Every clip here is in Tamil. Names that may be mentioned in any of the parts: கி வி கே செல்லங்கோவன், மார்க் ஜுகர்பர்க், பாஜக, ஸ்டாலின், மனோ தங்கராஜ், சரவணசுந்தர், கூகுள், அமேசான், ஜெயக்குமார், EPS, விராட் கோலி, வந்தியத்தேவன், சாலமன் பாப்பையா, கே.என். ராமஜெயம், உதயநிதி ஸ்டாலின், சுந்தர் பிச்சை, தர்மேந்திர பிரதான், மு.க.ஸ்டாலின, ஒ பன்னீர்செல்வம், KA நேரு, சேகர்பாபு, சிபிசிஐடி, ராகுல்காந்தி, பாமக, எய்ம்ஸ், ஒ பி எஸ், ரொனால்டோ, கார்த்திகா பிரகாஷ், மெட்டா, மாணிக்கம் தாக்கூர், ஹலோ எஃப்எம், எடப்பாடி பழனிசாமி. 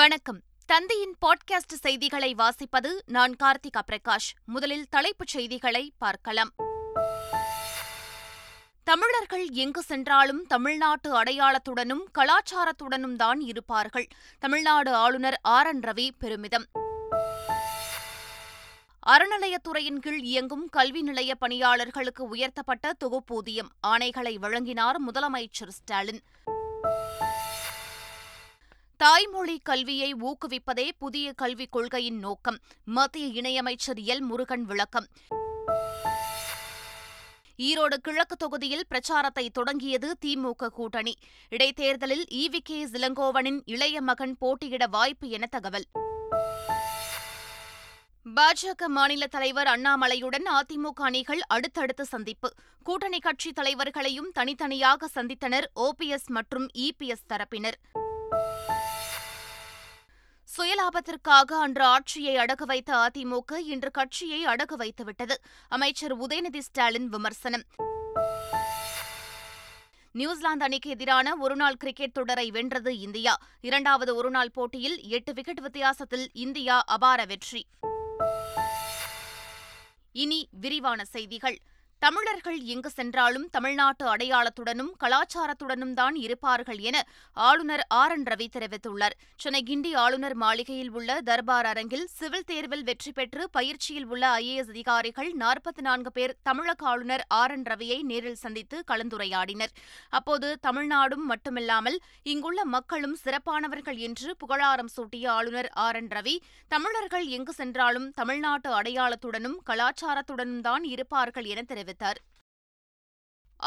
வணக்கம். தந்தையின் பாட்காஸ்ட் செய்திகளை வாசிப்பது நான் கார்த்திகா பிரகாஷ். முதலில் தலைப்புச் செய்திகளை பார்க்கலாம். தமிழர்கள் எங்கு சென்றாலும் தமிழ்நாட்டு அடையாளத்துடனும் கலாச்சாரத்துடனும் தான் இருப்பார்கள். தமிழ்நாடு ஆளுநர் ஆர் என் ரவி பெருமிதம். அறநிலையத்துறையின் கீழ் இயங்கும் கல்வி நிலைய பணியாளர்களுக்கு உயர்த்தப்பட்ட தொகுப்பூதியம் ஆணைகளை வழங்கினார் முதலமைச்சர் ஸ்டாலின். தாய்மொழி கல்வியை ஊக்குவிப்பதே புதிய கல்விக் கொள்கையின் நோக்கம், மத்திய இணையமைச்சர் எல் முருகன் விளக்கம். ஈரோடு கிழக்கு தொகுதியில் பிரச்சாரத்தை தொடங்கியது திமுக கூட்டணி. இடைத்தேர்தலில் இ வி கே செல்லங்கோவனின் இளைய மகன் போட்டியிட வாய்ப்பு என தகவல். பாஜக மாநில தலைவர் அண்ணாமலையுடன் அதிமுக அணிகள் அடுத்தடுத்து சந்திப்பு. கூட்டணி கட்சித் தலைவர்களையும் தனித்தனியாக சந்தித்தனர் OPS மற்றும் EPS தரப்பினர். சுயலாபத்திற்காக அன்று ஆட்சியை அடகு வைத்த அதிமுக இன்று கட்சியை அடகு வைத்துவிட்டது. அமைச்சர் உதயநிதி ஸ்டாலின் விமர்சனம். நியூசிலாந்து அணிக்கு எதிரான ஒருநாள் கிரிக்கெட் தொடரை வென்றது இந்தியா. இரண்டாவது ஒருநாள் போட்டியில் 8 விக்கெட் வித்தியாசத்தில் இந்தியா அபார வெற்றி. இனி விரிவான செய்திகள். தமிழர்கள் எங்கு சென்றாலும் தமிழ்நாட்டு அடையாளத்துடனும் கலாச்சாரத்துடனும் தான் இருப்பார்கள் என ஆளுநர் ஆர் என் ரவி தெரிவித்துள்ளார். சென்னை கிண்டி ஆளுநர் மாளிகையில் உள்ள தர்பார் அரங்கில் சிவில் தேர்வில் வெற்றி பெற்று பயிற்சியில் உள்ள IAS அதிகாரிகள் 44 பேர் தமிழக ஆளுநர் ஆர் என் ரவியை நேரில் சந்தித்து கலந்துரையாடினர். அப்போது தமிழ்நாடும் மட்டுமில்லாமல் இங்குள்ள மக்களும் சிறப்பானவர்கள் என்று புகழாரம் சூட்டிய ஆளுநர் ஆர் என் ரவி, தமிழர்கள் எங்கு சென்றாலும் தமிழ்நாட்டு அடையாளத்துடனும் கலாச்சாரத்துடனும் தான் இருப்பார்கள் என தெரிவித்தார்.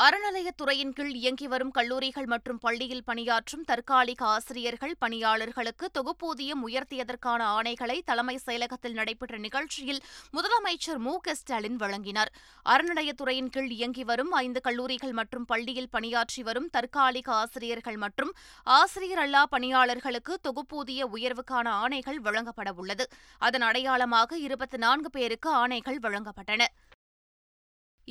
அறநிலையத்துறையின் கீழ் இயங்கி வரும் கல்லூரிகள் மற்றும் பள்ளியில் பணியாற்றும் தற்காலிக ஆசிரியர்கள் பணியாளர்களுக்கு தொகுப்பூதியம் உயர்த்தியதற்கான ஆணைகளை தலைமைச் செயலகத்தில் நடைபெற்ற நிகழ்ச்சியில் முதலமைச்சர் மு.க.ஸ்டாலின் வழங்கினார். அறநிலையத்துறையின் கீழ் இயங்கி வரும் 5 கல்லூரிகள் மற்றும் பள்ளியில் பணியாற்றி வரும் தற்காலிக ஆசிரியர்கள் மற்றும் ஆசிரியர் அல்லா பணியாளர்களுக்கு தொகுப்பூதிய உயர்வுக்கான ஆணைகள் வழங்கப்பட உள்ளது. அதன் அடையாளமாக 24 பேருக்கு ஆணைகள் வழங்கப்பட்டன.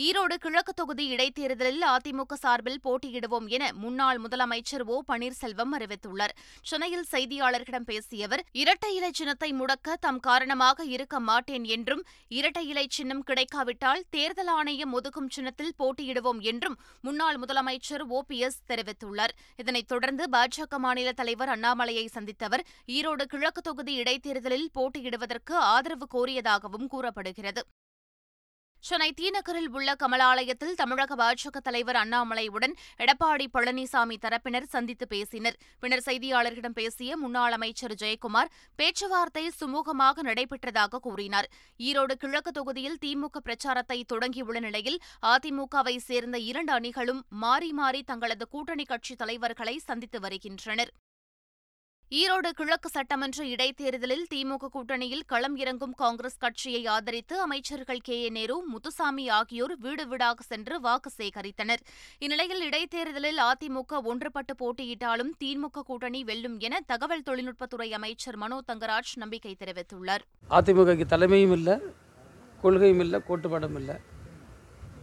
ஈரோடு கிழக்கு தொகுதி இடைத்தேர்தலில் அதிமுக சார்பில் போட்டியிடுவோம் என முன்னாள் முதலமைச்சர் ஒ பன்னீர்செல்வம் அறிவித்துள்ளார். சென்னையில் செய்தியாளர்களிடம் பேசிய அவர், இரட்டை இலை சின்னத்தை முடக்க தாம் காரணமாக இருக்க மாட்டேன் என்றும், இரட்டை இலை சின்னம் கிடைக்காவிட்டால் தேர்தல் ஆணையம் ஒதுக்கும் சின்னத்தில் போட்டியிடுவோம் என்றும் முன்னாள் முதலமைச்சர் OPS தெரிவித்துள்ளார். இதனைத் தொடர்ந்து பாஜக மாநில தலைவர் அண்ணாமலையை சந்தித்த அவர், ஈரோடு கிழக்கு தொகுதி இடைத்தேர்தலில் போட்டியிடுவதற்கு ஆதரவு கோரியதாகவும் கூறப்படுகிறது. சென்னை தீநகரில் உள்ள கமலாலயத்தில் தமிழக பாஜக தலைவர் அண்ணாமலையுடன் எடப்பாடி பழனிசாமி தரப்பினர் சந்தித்து பேசினர். பின்னர் செய்தியாளர்களிடம் பேசிய முன்னாள் அமைச்சர் ஜெயக்குமார், பேச்சுவார்த்தை சுமூகமாக நடைபெற்றதாக கூறினார். ஈரோடு கிழக்கு தொகுதியில் திமுக பிரச்சாரத்தை தொடங்கியுள்ள நிலையில் அதிமுகவை சேர்ந்த 2 அணிகளும் மாறி மாறி தங்களது கூட்டணி கட்சித் தலைவர்களை சந்தித்து வருகின்றனர். ஈரோடு கிழக்கு சட்டமன்ற இடைத்தேர்தலில் திமுக கூட்டணியில் களம் இறங்கும் காங்கிரஸ் கட்சியை ஆதரித்து அமைச்சர்கள் KA நேரு, முத்துசாமி ஆகியோர் வீடு வீடாக சென்று வாக்கு சேகரித்தனர். இந்நிலையில் இடைத்தேர்தலில் அதிமுக ஒன்றுபட்டு போட்டியிட்டாலும் திமுக கூட்டணி வெல்லும் என தகவல் தொழில்நுட்பத்துறை அமைச்சர் மனோ தங்கராஜ் நம்பிக்கை தெரிவித்துள்ளார். அதிமுக தலைமையும் இல்லை, கொள்கையும் இல்லை, கோட்டுப்பாடும் இல்லை.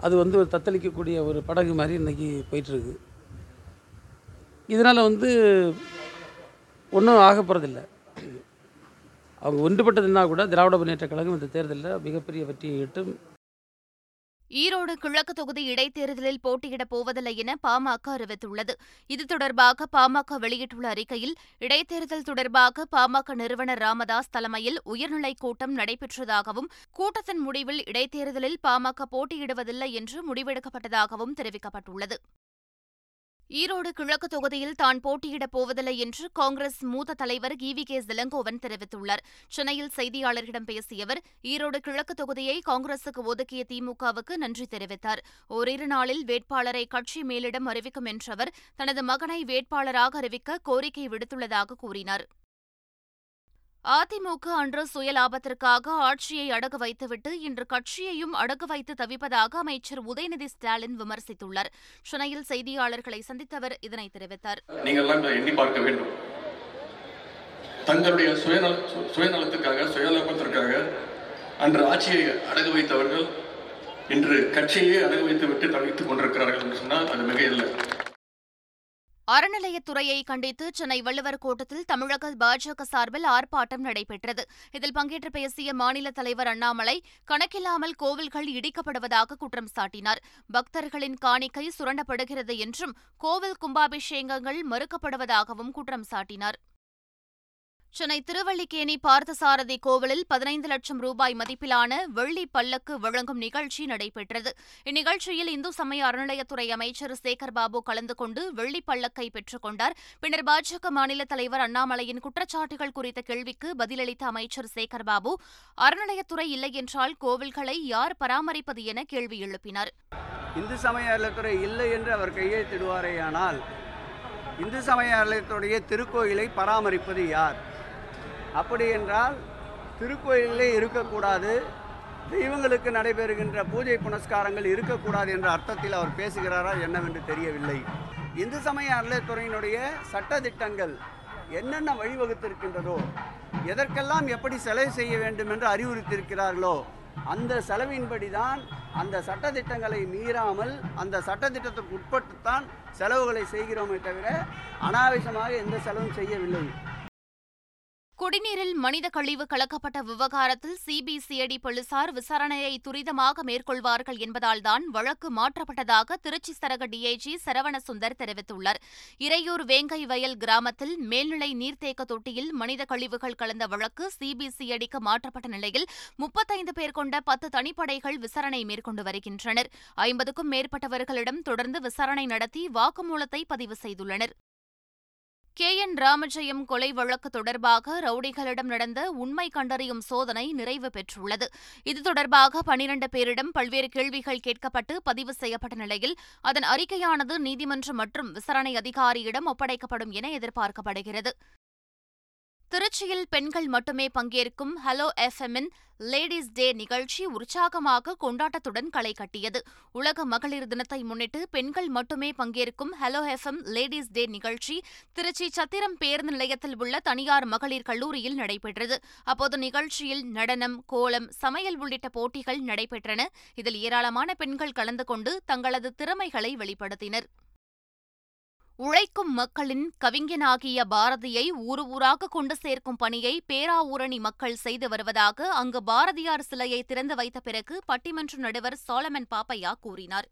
அது ஒரு தத்தளிக்கக்கூடிய ஒரு படகு மாதிரி இன்னைக்கு போயிட்டு இருக்கு. இதனால் ஒன்றும் ஆக போகிறதில்லை. அவங்க ஒன்றுபட்டதுன்னா கூட திராவிட முன்னேற்ற கழகம் இந்த தேர்தலில் மிகப்பெரிய வெற்றியை எட்டும். ஈரோடு கிழக்கு தொகுதி இடைத்தேர்தலில் போட்டியிடப் போவதில்லை என பாமக அறிவித்துள்ளது. இது தொடர்பாக பாமக வெளியிட்டுள்ள அறிக்கையில், இடைத்தேர்தல் தொடர்பாக பாமக நிறுவனர் ராமதாஸ் தலைமையில் உயர்நிலைக் கூட்டம் நடைபெற்றதாகவும், கூட்டத்தின் முடிவில் இடைத்தேர்தலில் பாமக போட்டியிடுவதில்லை என்று முடிவெடுக்கப்பட்டதாகவும் தெரிவிக்கப்பட்டுள்ளது. ஈரோடு கிழக்கு தொகுதியில் தான் போட்டியிடப் போவதில்லை என்று காங்கிரஸ் மூத்த தலைவர் கி வி கே செல்லங்கோவன் தெரிவித்துள்ளார். சென்னையில் செய்தியாளர்களிடம் பேசிய அவர், ஈரோடு கிழக்கு தொகுதியை காங்கிரசுக்கு ஒதுக்கிய திமுகவுக்கு நன்றி தெரிவித்தார். ஓரிரு நாளில் வேட்பாளரை கட்சி மேலிடம் அறிவிக்கும் என்ற அவர், தனது மகனை வேட்பாளராக அறிவிக்க கோரிக்கை விடுத்துள்ளதாக கூறினார். அதிமுக அன்று சுயலாபத்திற்காக ஆட்சியை அடகு வைத்துவிட்டு இன்று கட்சியையும் அடகு வைத்து தவிப்பதாக அமைச்சர் உதயநிதி ஸ்டாலின் விமர்சித்துள்ளார். சென்னையில் செய்தியாளர்களை சந்தித்தவர் இதனை தெரிவித்தார். தங்களுடைய சுயநலத்துக்காக சுயலாபத்திற்காக அன்று ஆட்சியை அடகு வைத்தவர்கள் இன்று கட்சியை அடகு வைத்துவிட்டு தவித்துக் கொண்டிருக்கிறார்கள் என்று சொன்னால் அது மிக இல்லை. அறநிலையத்துறையை கண்டித்து சென்னை வள்ளுவர் கோட்டத்தில் தமிழக பாஜக சார்பில் ஆர்ப்பாட்டம் நடைபெற்றது. இதில் பங்கேற்று பேசிய மாநில தலைவர் அண்ணாமலை, கணக்கில்லாமல் கோவில்கள் இடிக்கப்படுவதாக குற்றம் சாட்டினார். பக்தர்களின் காணிக்கை சுரண்டப்படுகிறது என்றும் கோவில் கும்பாபிஷேகங்கள் மறுக்கப்படுவதாகவும் குற்றம் சாட்டினார். சென்னை திருவல்லிக்கேணி பார்த்தசாரதி கோவிலில் 15 லட்சம் ரூபாய் மதிப்பிலான வெள்ளி பல்லக்கு வழங்கும் நிகழ்ச்சி நடைபெற்றது. இந்நிகழ்ச்சியில் இந்து சமய அறநிலையத்துறை அமைச்சர் சேகர்பாபு கலந்து கொண்டு வெள்ளி பல்லக்கை பெற்றுக் கொண்டார். பின்னர் பாஜக மாநில தலைவர் அண்ணாமலையின் குற்றச்சாட்டுகள் குறித்த கேள்விக்கு பதிலளித்த அமைச்சர் சேகர்பாபு, அறநிலையத்துறை இல்லை என்றால் கோவில்களை யார் பராமரிப்பது என கேள்வி எழுப்பினார். இந்து சமய அறநிலையத்துறை இல்லை என்று அவர் கையெழுத்திடுவாரேயானால் இந்து சமய அறநிலையத்துடைய திருக்கோயிலை பராமரிப்பது யார்? அப்படி என்றால் திருக்கோயிலே இருக்கக்கூடாது, தெய்வங்களுக்கு நடைபெறுகின்ற பூஜை புனஸ்காரங்கள் இருக்கக்கூடாது என்ற அர்த்தத்தில் அவர் பேசுகிறாரா என்னவென்று தெரியவில்லை. இந்து சமய அறநிலையத்துறையினுடைய சட்டத்திட்டங்கள் என்னென்ன வழிவகுத்திருக்கின்றதோ, எதற்கெல்லாம் எப்படி செலவு செய்ய வேண்டும் என்று அறிவுறுத்தியிருக்கிறார்களோ அந்த செலவின்படிதான், அந்த சட்டத்திட்டங்களை மீறாமல் அந்த சட்டத்திட்டத்திற்கு உட்பட்டுத்தான் செலவுகளை செய்கிறோமே தவிர அனாவசியமாக எந்த செலவும் செய்யவில்லை. குடிநீரில் மனித கழிவு கலக்கப்பட்ட விவகாரத்தில் சிபிசிஐடி போலீசார் விசாரணையை துரிதமாக மேற்கொள்வார்கள் என்பதால்தான் வழக்கு மாற்றப்பட்டதாக திருச்சி சரக டிஐஜி சரவணசுந்தர் தெரிவித்துள்ளார். இறையூர் வேங்கை வயல் கிராமத்தில் மேல்நிலை நீர்த்தேக்க தொட்டியில் மனித கழிவுகள் கலந்த வழக்கு சிபிசிஐடிக்கு மாற்றப்பட்ட நிலையில் 35 பேர் கொண்ட 10 தனிப்படைகள் விசாரணை மேற்கொண்டு வருகின்றனர். 50க்கும் மேற்பட்டவர்களிடம் தொடர்ந்து விசாரணை நடத்தி வாக்குமூலத்தை பதிவு செய்துள்ளனர். கே.என். ராமஜெயம் கொலை வழக்கு தொடர்பாக ரவுடிகளிடம் நடந்த உண்மை கண்டறியும் சோதனை நிறைவு பெற்றுள்ளது. இது தொடர்பாக 12 பேரிடம் பல்வேறு கேள்விகள் கேட்கப்பட்டு பதிவு செய்யப்பட்ட நிலையில் அதன் அறிக்கையானது நீதிமன்றம் மற்றும் விசாரணை அதிகாரியிடம் ஒப்படைக்கப்படும் என எதிர்பார்க்கப்படுகிறது. திருச்சியில் பெண்கள் மட்டுமே பங்கேற்கும் ஹலோ எஃப்எம்மின் லேடிஸ் டே நிகழ்ச்சி உற்சாகமாக கொண்டாட்டத்துடன் களை கட்டியது. உலக மகளிர் தினத்தை முன்னிட்டு பெண்கள் மட்டுமே பங்கேற்கும் ஹலோ எஃப்எம் லேடிஸ் டே நிகழ்ச்சி திருச்சி சத்திரம் பேருந்து நிலையத்தில் உள்ள தனியார் மகளிர் கல்லூரியில் நடைபெற்றது. அப்போது நிகழ்ச்சியில் நடனம், கோலம், சமையல் உள்ளிட்ட போட்டிகள் நடைபெற்றன. இதில் ஏராளமான பெண்கள் கலந்து கொண்டு தங்களது திறமைகளை வெளிப்படுத்தினர். உழைக்கும் மக்களின் கவிஞனாகிய பாரதியை ஊரு ஊராக கொண்டு சேர்க்கும் பணியை பேராவூரணி மக்கள் செய்து வருவதாக அங்கு பாரதியார் சிலையை திறந்து வைத்த பிறகு பட்டிமன்ற நடுவர் சாலமன் பாப்பையா கூறினார்.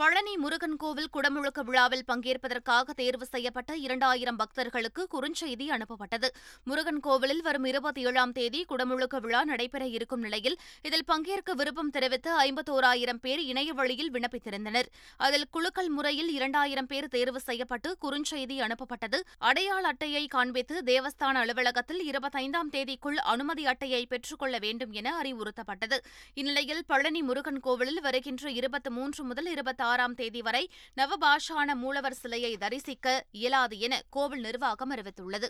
பழனி முருகன் கோவில் குடமுழுக்கு விழாவில் பங்கேற்பதற்காக தேர்வு செய்யப்பட்ட 2000 பக்தர்களுக்கு குறுஞ்செய்தி அனுப்பப்பட்டது. முருகன் கோவிலில் வரும் 27ஆம் தேதி குடமுழுக்கு விழா நடைபெற இருக்கும் நிலையில் இதில் பங்கேற்க விருப்பம் தெரிவித்து 51,000 பேர் இணைய வழியில் விண்ணப்பித்திருந்தனர். அதில் குலுக்கல் முறையில் 2,000 பேர் தேர்வு செய்யப்பட்டு குறுஞ்செய்தி அனுப்பப்பட்டது. அடையாள அட்டையை காண்பித்து தேவஸ்தான அலுவலகத்தில் 25ஆம் தேதிக்குள் அனுமதி அட்டையை பெற்றுக் கொள்ள வேண்டும் என அறிவுறுத்தப்பட்டது. இந்நிலையில் பழனி முருகன் கோவிலில் வருகின்ற 23 முதல் 26ஆம் தேதி வரை நவபாஷான மூலவர் சிலையை தரிசிக்க இயலாது என கோவில் நிர்வாகம் அறிவித்துள்ளது.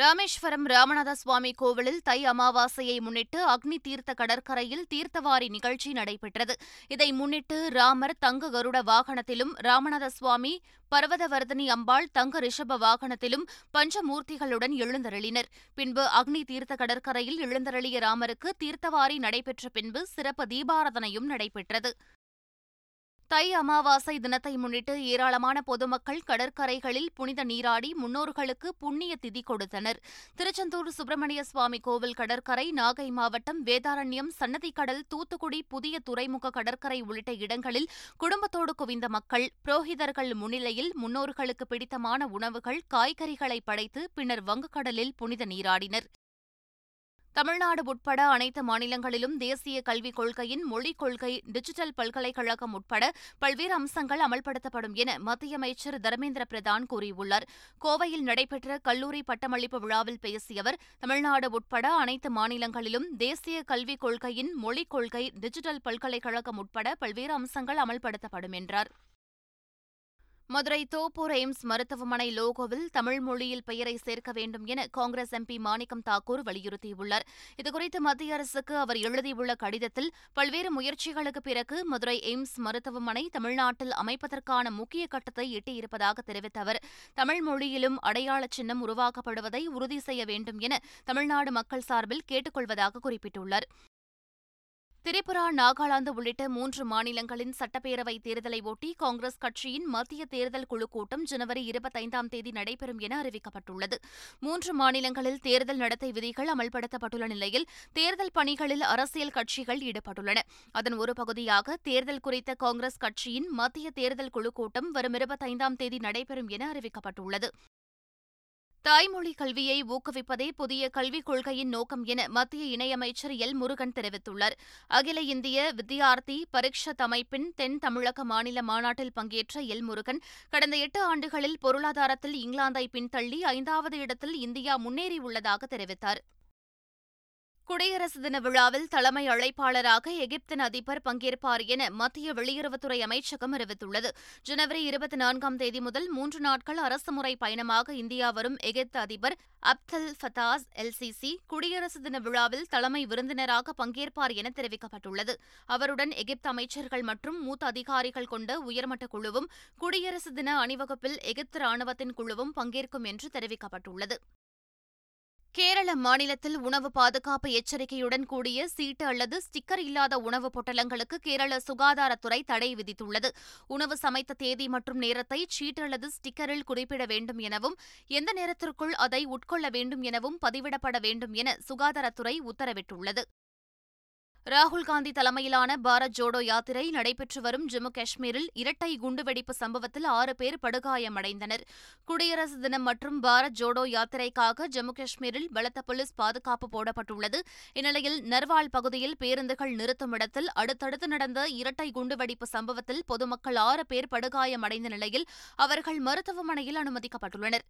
ராமேஸ்வரம் ராமநாத சுவாமி கோவிலில் தை அமாவாசையை முன்னிட்டு அக்னி தீர்த்த கடற்கரையில் தீர்த்தவாரி நிகழ்ச்சி நடைபெற்றது. இதை முன்னிட்டு ராமர் தங்க கருட வாகனத்திலும், ராமநாத சுவாமி பர்வதவர்தினி அம்பாள் தங்க ரிஷப வாகனத்திலும் பஞ்சமூர்த்திகளுடன் எழுந்தருளினர். பின்பு அக்னி தீர்த்த கடற்கரையில் எழுந்தருளிய ராமருக்கு தீர்த்தவாரி நடைபெற்ற பின்பு சிறப்பு தீபாராதனையும் நடைபெற்றது. தை அமாவாசை தினத்தை முன்னிட்டு ஏராளமான பொதுமக்கள் கடற்கரைகளில் புனித நீராடி முன்னோர்களுக்கு புண்ணிய திதி கொடுத்தனர். திருச்செந்தூர் சுப்பிரமணிய சுவாமி கோவில் கடற்கரை, நாகை மாவட்டம் வேதாரண்யம், சன்னதிக்கடல், தூத்துக்குடி புதிய துறைமுக கடற்கரை உள்ளிட்ட இடங்களில் குடும்பத்தோடு குவிந்த மக்கள் புரோகிதர்கள் முன்னிலையில் முன்னோர்களுக்கு பிடித்தமான உணவுகள், காய்கறிகளை படைத்து பின்னர் வங்கக்கடலில் புனித நீராடினர். தமிழ்நாடு உட்பட அனைத்து மாநிலங்களிலும் தேசிய கல்விக் கொள்கையின் மொழிக் கொள்கை, டிஜிட்டல் பல்கலைக்கழகம் உட்பட பல்வேறு அம்சங்கள் அமல்படுத்தப்படும் என மத்திய அமைச்சர் தர்மேந்திர பிரதான் கூறியுள்ளார். கோவையில் நடைபெற்ற கல்லூரி பட்டமளிப்பு விழாவில் பேசிய அவர், தமிழ்நாடு உட்பட அனைத்து மாநிலங்களிலும் தேசிய கல்விக் கொள்கையின் மொழிக் கொள்கை, டிஜிட்டல் பல்கலைக்கழகம் உட்பட பல்வேறு அம்சங்கள் அமல்படுத்தப்படும் என்றார். மதுரை தோப்பூர் எய்ம்ஸ் மருத்துவமனை லோகோவில் தமிழ் மொழியில் பெயரை சேர்க்க வேண்டும் என காங்கிரஸ் எம்பி மாணிக்கம் தாக்கூர் வலியுறுத்தியுள்ளார். இதுகுறித்து மத்திய அரசுக்கு அவர் எழுதியுள்ள கடிதத்தில், பல்வேறு முயற்சிகளுக்கு பிறகு மதுரை எய்ம்ஸ் மருத்துவமனை தமிழ்நாட்டில் அமைப்பதற்கான முக்கிய கட்டத்தை எட்டியிருப்பதாக தெரிவித்த அவர், தமிழ் மொழியிலும் அடையாள சின்னம் உருவாக்கப்படுவதை உறுதி செய்ய வேண்டும் என தமிழ்நாடு மக்கள் சார்பில் கேட்டுக்கொள்வதாக குறிப்பிட்டுள்ளார். திரிபுரா, நாகாலாந்து உள்ளிட்ட 3 மாநிலங்களின் சட்டப்பேரவைத் தேர்தலை ஒட்டி காங்கிரஸ் கட்சியின் மத்திய தேர்தல் குழு கூட்டம் ஜனவரி 25ஆம் தேதி நடைபெறும் என அறிவிக்கப்பட்டுள்ளது. 3 மாநிலங்களில் தேர்தல் நடத்தை விதிகள் அமல்படுத்தப்பட்டுள்ள நிலையில் தேர்தல் பணிகளில் அரசியல் கட்சிகள் ஈடுபட்டுள்ளன. அதன் ஒரு பகுதியாக தேர்தல் குறித்த காங்கிரஸ் கட்சியின் மத்திய தேர்தல் குழு கூட்டம் வரும் 25ஆம் தேதி நடைபெறும் என அறிவிக்கப்பட்டுள்ளது. தாய்மொழி கல்வியை ஊக்குவிப்பதே புதிய கல்விக் கொள்கையின் நோக்கம் என மத்திய இணையமைச்சர் எல் முருகன் தெரிவித்துள்ளார். அகில இந்திய வித்யார்த்தி பரிஷத் அமைப்பின் தென் தமிழக மாநில மாநாட்டில் பங்கேற்ற எல் முருகன், கடந்த 8 ஆண்டுகளில் பொருளாதாரத்தில் இங்கிலாந்தை பின்தள்ளி 5வது இடத்தில் இந்தியா முன்னேறியுள்ளதாக தெரிவித்தார். குடியரசு தின விழாவில் தலைமை அழைப்பாளராக எகிப்தின் அதிபர் பங்கேற்பார் என மத்திய வெளியுறவுத்துறை அமைச்சகம் அறிவித்துள்ளது. ஜனவரி 24ஆம் தேதி முதல் 3 நாட்கள் அரசுமுறை பயணமாக இந்தியா வரும் எகிப்து அதிபர் Abdel Fattah el Sisi குடியரசு தின விழாவில் தலைமை விருந்தினராக பங்கேற்பார் என தெரிவிக்கப்பட்டுள்ளது. அவருடன் எகிப்து அமைச்சர்கள் மற்றும் மூத்த அதிகாரிகள் கொண்ட உயர்மட்ட குழுவும் குடியரசு தின அணிவகுப்பில் எகிப்து ராணுவத்தின் குழுவும் பங்கேற்கும் என்று தெரிவிக்கப்பட்டுள்ளது. கேரள மாநிலத்தில் உணவு பாதுகாப்பு எச்சரிக்கையுடன் கூடிய சீட்டு அல்லது ஸ்டிக்கர் இல்லாத உணவுப் பொட்டலங்களுக்கு கேரள சுகாதாரத்துறை தடை விதித்துள்ளது. உணவு சமைத்த தேதி மற்றும் நேரத்தை சீட்டு அல்லது ஸ்டிக்கரில் குறிப்பிட வேண்டும் எனவும் எந்த நேரத்திற்குள் அதை உட்கொள்ள வேண்டும் எனவும் பதிவிடப்பட வேண்டும் என சுகாதாரத்துறை உத்தரவிட்டுள்ளது. ராகுல்காந்தி தலைமையிலான பாரத் ஜோடோ யாத்திரை நடைபெற்று வரும் ஜம்மு காஷ்மீரில் இரட்டை குண்டுவெடிப்பு சம்பவத்தில் 6 பேர் படுகாயமடைந்தனர். குடியரசு தினம் மற்றும் பாரத் ஜோடோ யாத்திரைக்காக ஜம்மு காஷ்மீரில் பலத்த போலீஸ் பாதுகாப்பு போடப்பட்டுள்ளது. இந்நிலையில் நர்வால் பகுதியில் பேருந்துகள் நிறுத்தும் இடத்தில் அடுத்தடுத்து நடந்த இரட்டை குண்டுவெடிப்பு சம்பவத்தில் பொதுமக்கள் 6 பேர் படுகாயமடைந்த நிலையில் அவர்கள் மருத்துவமனையில் அனுமதிக்கப்பட்டுள்ளனர்.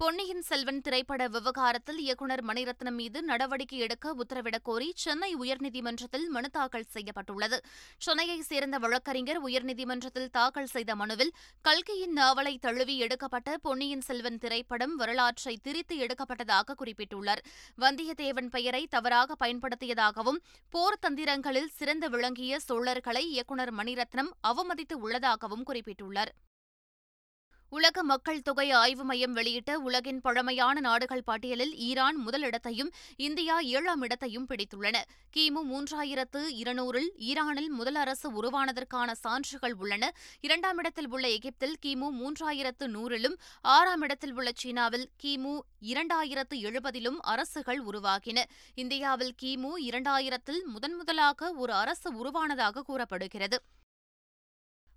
பொன்னியின் செல்வன் திரைப்பட விவகாரத்தில் இயக்குநர் மணிரத்னம் மீது நடவடிக்கை எடுக்க உத்தரவிடக் கோரி சென்னை உயர்நீதிமன்றத்தில் மனு தாக்கல் செய்யப்பட்டுள்ளது. சென்னையைச் சேர்ந்த வழக்கறிஞர் உயர்நீதிமன்றத்தில் தாக்கல் செய்த மனுவில் கல்கியின் நாவலை தழுவி எடுக்கப்பட்ட பொன்னியின் செல்வன் திரைப்படம் வரலாற்றை திரித்து எடுக்கப்பட்டதாக குறிப்பிட்டுள்ளார். வந்தியத்தேவன் பெயரை தவறாக பயன்படுத்தியதாகவும் போர் தந்திரங்களில் சிறந்து விளங்கிய சோழர்களை இயக்குநர் மணிரத்னம் அவமதித்து உள்ளதாகவும் குறிப்பிட்டுள்ளார். உலக மக்கள் தொகை ஆய்வு மையம் வெளியிட்ட உலகின் பழமையான நாடுகள் பட்டியலில் ஈரான் முதலிடத்தையும் இந்தியா 7ஆம் இடத்தையும் பிடித்துள்ளன. கிமு 3200 ஈரானில் முதல் அரசு உருவானதற்கான சான்றுகள் உள்ளன. 2ஆம் இடத்தில் உள்ள எகிப்தில் கிமு 3100லும் 6ஆம் இடத்தில் உள்ள சீனாவில் கிமு 2070லும் அரசுகள் உருவாகின. இந்தியாவில் கிமு 2000ல் முதன்முதலாக ஒரு அரசு உருவானதாக கூறப்படுகிறது.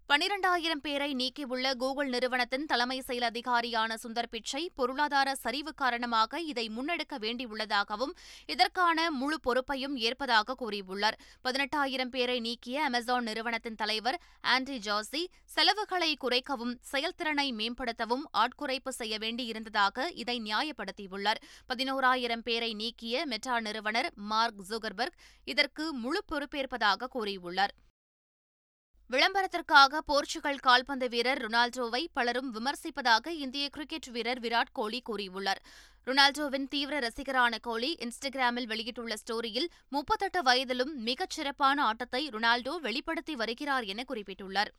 12,000 பேரை நீக்கியுள்ள கூகுள் நிறுவனத்தின் தலைமை செயல் அதிகாரியான சுந்தர் பிச்சை பொருளாதார சரிவு காரணமாக இதை முன்னெடுக்க வேண்டியுள்ளதாகவும் இதற்கான முழு பொறுப்பையும் ஏற்பதாக கூறியுள்ளார். 18,000 பேரை நீக்கிய அமேசான் நிறுவனத்தின் தலைவர் ஆண்டி ஜாசி செலவுகளை குறைக்கவும் செயல்திறனை மேம்படுத்தவும் ஆட்குறைப்பு செய்ய வேண்டியிருந்ததாக இதை நியாயப்படுத்தியுள்ளார். 11,000 பேரை நீக்கிய மெட்டா நிறுவனர் மார்க் ஜுகர்பர்க் இதற்கு முழு பொறுப்பேற்பதாக கூறியுள்ளார். விளம்பரத்திற்காக போர்ச்சுகல் கால்பந்து வீரர் ரொனால்டோவை பலரும் விமர்சிப்பதாக இந்திய கிரிக்கெட் வீரர் விராட் கோலி கூறியுள்ளார். ரொனால்டோவின் தீவிர ரசிகரான கோலி இன்ஸ்டாகிராமில் வெளியிட்டுள்ள ஸ்டோரியில் 38 வயதிலும் மிகச் சிறப்பான ஆட்டத்தை ரொனால்டோ வெளிப்படுத்தி வருகிறார் என குறிப்பிட்டுள்ளார்.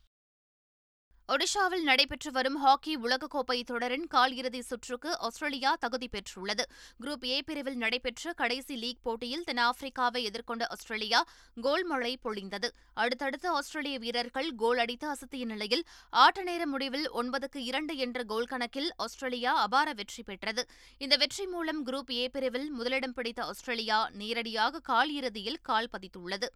ஒடிஷாவில் நடைபெற்று வரும் ஹாக்கி உலகக்கோப்பை தொடரின் காலிறுதி சுற்றுக்கு ஆஸ்திரேலியா தகுதி பெற்றுள்ளது. குரூப் ஏ பிரிவில் நடைபெற்ற கடைசி லீக் போட்டியில் தென்னாப்பிரிக்காவை எதிர்கொண்ட ஆஸ்திரேலியா கோல் மழை பொழிந்தது. அடுத்தடுத்து ஆஸ்திரேலிய வீரர்கள் கோல் அடித்து அசத்திய நிலையில் ஆட்ட நேர முடிவில் 9-2 என்ற கோல் கணக்கில் ஆஸ்திரேலியா அபார வெற்றி பெற்றது. இந்த வெற்றி மூலம் குரூப் ஏ பிரிவில் முதலிடம் பிடித்த ஆஸ்திரேலியா நேரடியாக காலிறுதியில் கால் பதித்துள்ளது.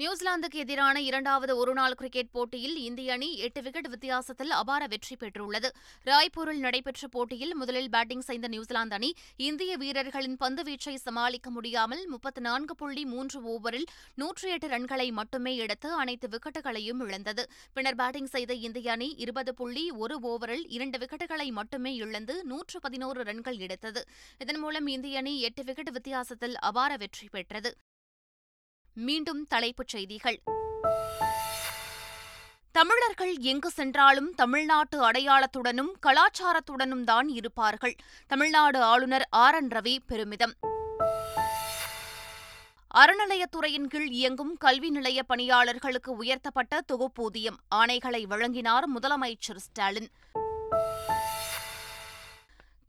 நியூசிலாந்துக்கு எதிரான 2வது ஒருநாள் கிரிக்கெட் போட்டியில் இந்திய அணி 8 விக்கெட் வித்தியாசத்தில் அபார வெற்றி பெற்றுள்ளது. ராய்ப்பூரில் நடைபெற்ற போட்டியில் முதலில் பேட்டிங் செய்த நியூசிலாந்து அணி இந்திய வீரர்களின் பந்து வீச்சை சமாளிக்க முடியாமல் 34.3 ஓவரில் 108 ரன்களை மட்டுமே எடுத்து அனைத்து விக்கெட்டுகளையும் இழந்தது. பின்னர் பேட்டிங் செய்த இந்திய அணி 20.1 ஓவரில் 2 விக்கெட்டுகளை மட்டுமே இழந்து 111 ரன்கள் எடுத்தது. இதன் மூலம் இந்திய அணி 8 விக்கெட் வித்தியாசத்தில் அபார வெற்றி பெற்றது. மீண்டும் தலைப்புச் செய்திகள். தமிழர்கள் எங்கு சென்றாலும் தமிழ்நாட்டு அடையாளத்துடனும் கலாச்சாரத்துடனும் தான் இருப்பார்கள். தமிழ்நாடு ஆளுநர் ஆர் என் ரவி பெருமிதம். அறநிலையத்துறையின் கீழ் இயங்கும் கல்வி நிலைய பணியாளர்களுக்கு உயர்த்தப்பட்ட தொகுப்பூதியம் ஆணைகளை வழங்கினார் முதலமைச்சர் ஸ்டாலின்.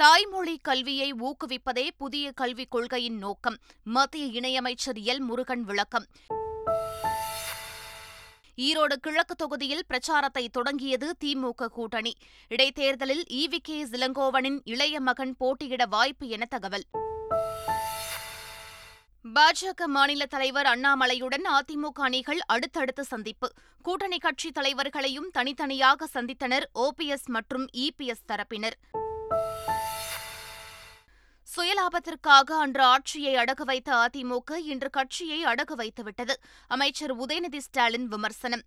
தாய்மொழி கல்வியை ஊக்குவிப்பதே புதிய கல்விக் கொள்கையின் நோக்கம். மத்திய இணையமைச்சர் எல் முருகன் விளக்கம். ஈரோடு கிழக்கு தொகுதியில் பிரச்சாரத்தை தொடங்கியது திமுக கூட்டணி. இடைத்தேர்தலில் இ வி கே செல்லங்கோவனின் இளைய மகன் போட்டியிட வாய்ப்பு என தகவல். பாஜக மாநில தலைவர் அண்ணாமலையுடன் அதிமுக அணிகள் அடுத்தடுத்த சந்திப்பு. கூட்டணி கட்சி தலைவர்களையும் தனித்தனியாக சந்தித்தனர் OPS மற்றும் EPS தரப்பினர். சுயலாபத்திற்காக அன்று ஆட்சியை அடகு வைத்த அதிமுக இன்று கட்சியை அடகு வைத்துவிட்டது. அமைச்சர் உதயநிதி ஸ்டாலின் விமர்சனம்.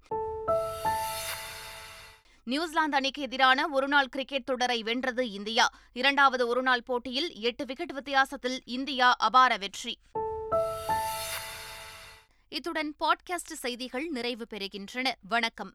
நியூசிலாந்து அணிக்கு எதிரான ஒருநாள் கிரிக்கெட் தொடரை வென்றது இந்தியா. இரண்டாவது ஒருநாள் போட்டியில் 8 விக்கெட் வித்தியாசத்தில் இந்தியா அபார வெற்றி. இத்துடன் பாட்காஸ்ட் செய்திகள் நிறைவு பெறுகின்றன. வணக்கம்.